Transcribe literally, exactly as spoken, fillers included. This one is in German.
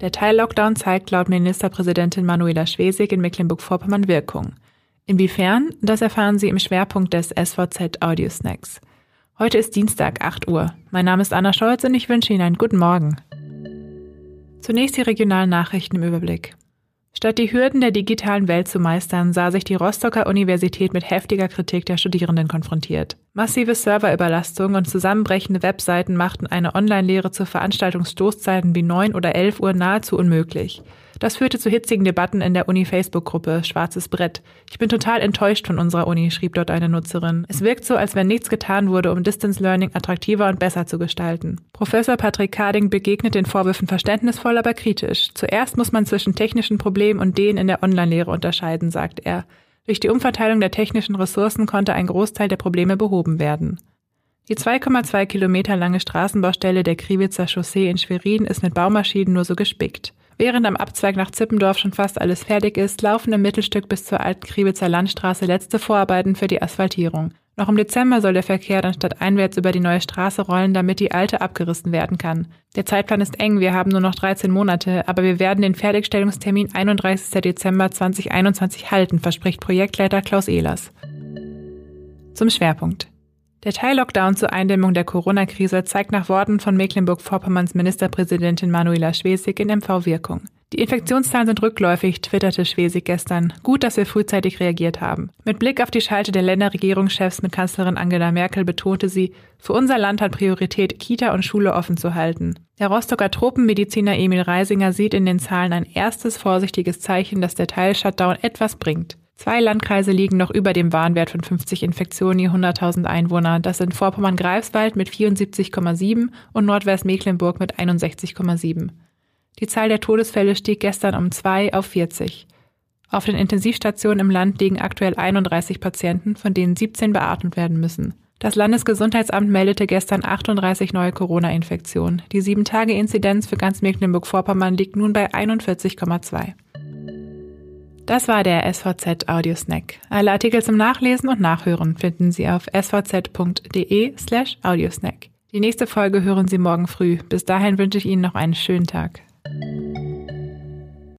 Der Teil-Lockdown zeigt laut Ministerpräsidentin Manuela Schwesig in Mecklenburg-Vorpommern Wirkung. Inwiefern? Das erfahren Sie im Schwerpunkt des S V Z Audio-Snacks. Heute ist Dienstag, acht Uhr. Mein Name ist Anna Scholz und ich wünsche Ihnen einen guten Morgen. Zunächst die regionalen Nachrichten im Überblick. Statt die Hürden der digitalen Welt zu meistern, sah sich die Rostocker Universität mit heftiger Kritik der Studierenden konfrontiert. Massive Serverüberlastung und zusammenbrechende Webseiten machten eine Online-Lehre zu Veranstaltungsstoßzeiten wie neun oder elf Uhr nahezu unmöglich. Das führte zu hitzigen Debatten in der Uni-Facebook-Gruppe Schwarzes Brett. Ich bin total enttäuscht von unserer Uni, schrieb dort eine Nutzerin. Es wirkt so, als wenn nichts getan wurde, um Distance Learning attraktiver und besser zu gestalten. Professor Patrick Harding begegnet den Vorwürfen verständnisvoll, aber kritisch. Zuerst muss man zwischen technischen Problemen und denen in der Online-Lehre unterscheiden, sagt er. Durch die Umverteilung der technischen Ressourcen konnte ein Großteil der Probleme behoben werden. Die zwei Komma zwei Kilometer lange Straßenbaustelle der Crivitzer Chaussee in Schwerin ist mit Baumaschinen nur so gespickt. Während am Abzweig nach Zippendorf schon fast alles fertig ist, laufen im Mittelstück bis zur alten Crivitzer Landstraße letzte Vorarbeiten für die Asphaltierung. Noch im Dezember soll der Verkehr dann stadteinwärts über die neue Straße rollen, damit die alte abgerissen werden kann. Der Zeitplan ist eng, wir haben nur noch dreizehn Monate, aber wir werden den Fertigstellungstermin einunddreißigsten Dezember zweitausendeinundzwanzig halten, verspricht Projektleiter Klaus Ehlers. Zum Schwerpunkt. Der Teil-Lockdown zur Eindämmung der Corona-Krise zeigt nach Worten von Mecklenburg-Vorpommerns Ministerpräsidentin Manuela Schwesig in M V Wirkung. Die Infektionszahlen sind rückläufig, twitterte Schwesig gestern. Gut, dass wir frühzeitig reagiert haben. Mit Blick auf die Schalte der Länderregierungschefs mit Kanzlerin Angela Merkel betonte sie, für unser Land hat Priorität, Kita und Schule offen zu halten. Der Rostocker Tropenmediziner Emil Reisinger sieht in den Zahlen ein erstes vorsichtiges Zeichen, dass der Teil-Shutdown etwas bringt. Zwei Landkreise liegen noch über dem Warnwert von fünfzig Infektionen je hunderttausend Einwohner. Das sind Vorpommern-Greifswald mit vierundsiebzig Komma sieben und Nordwestmecklenburg mit einundsechzig Komma sieben. Die Zahl der Todesfälle stieg gestern um zwei auf vierzig. Auf den Intensivstationen im Land liegen aktuell einunddreißig Patienten, von denen siebzehn beatmet werden müssen. Das Landesgesundheitsamt meldete gestern achtunddreißig neue Corona-Infektionen. Die sieben Tage Inzidenz für ganz Mecklenburg-Vorpommern liegt nun bei einundvierzig Komma zwei. Das war der S V Z Audio Snack. Alle Artikel zum Nachlesen und Nachhören finden Sie auf s v z punkt d e slash audiosnack. Die nächste Folge hören Sie morgen früh. Bis dahin wünsche ich Ihnen noch einen schönen Tag.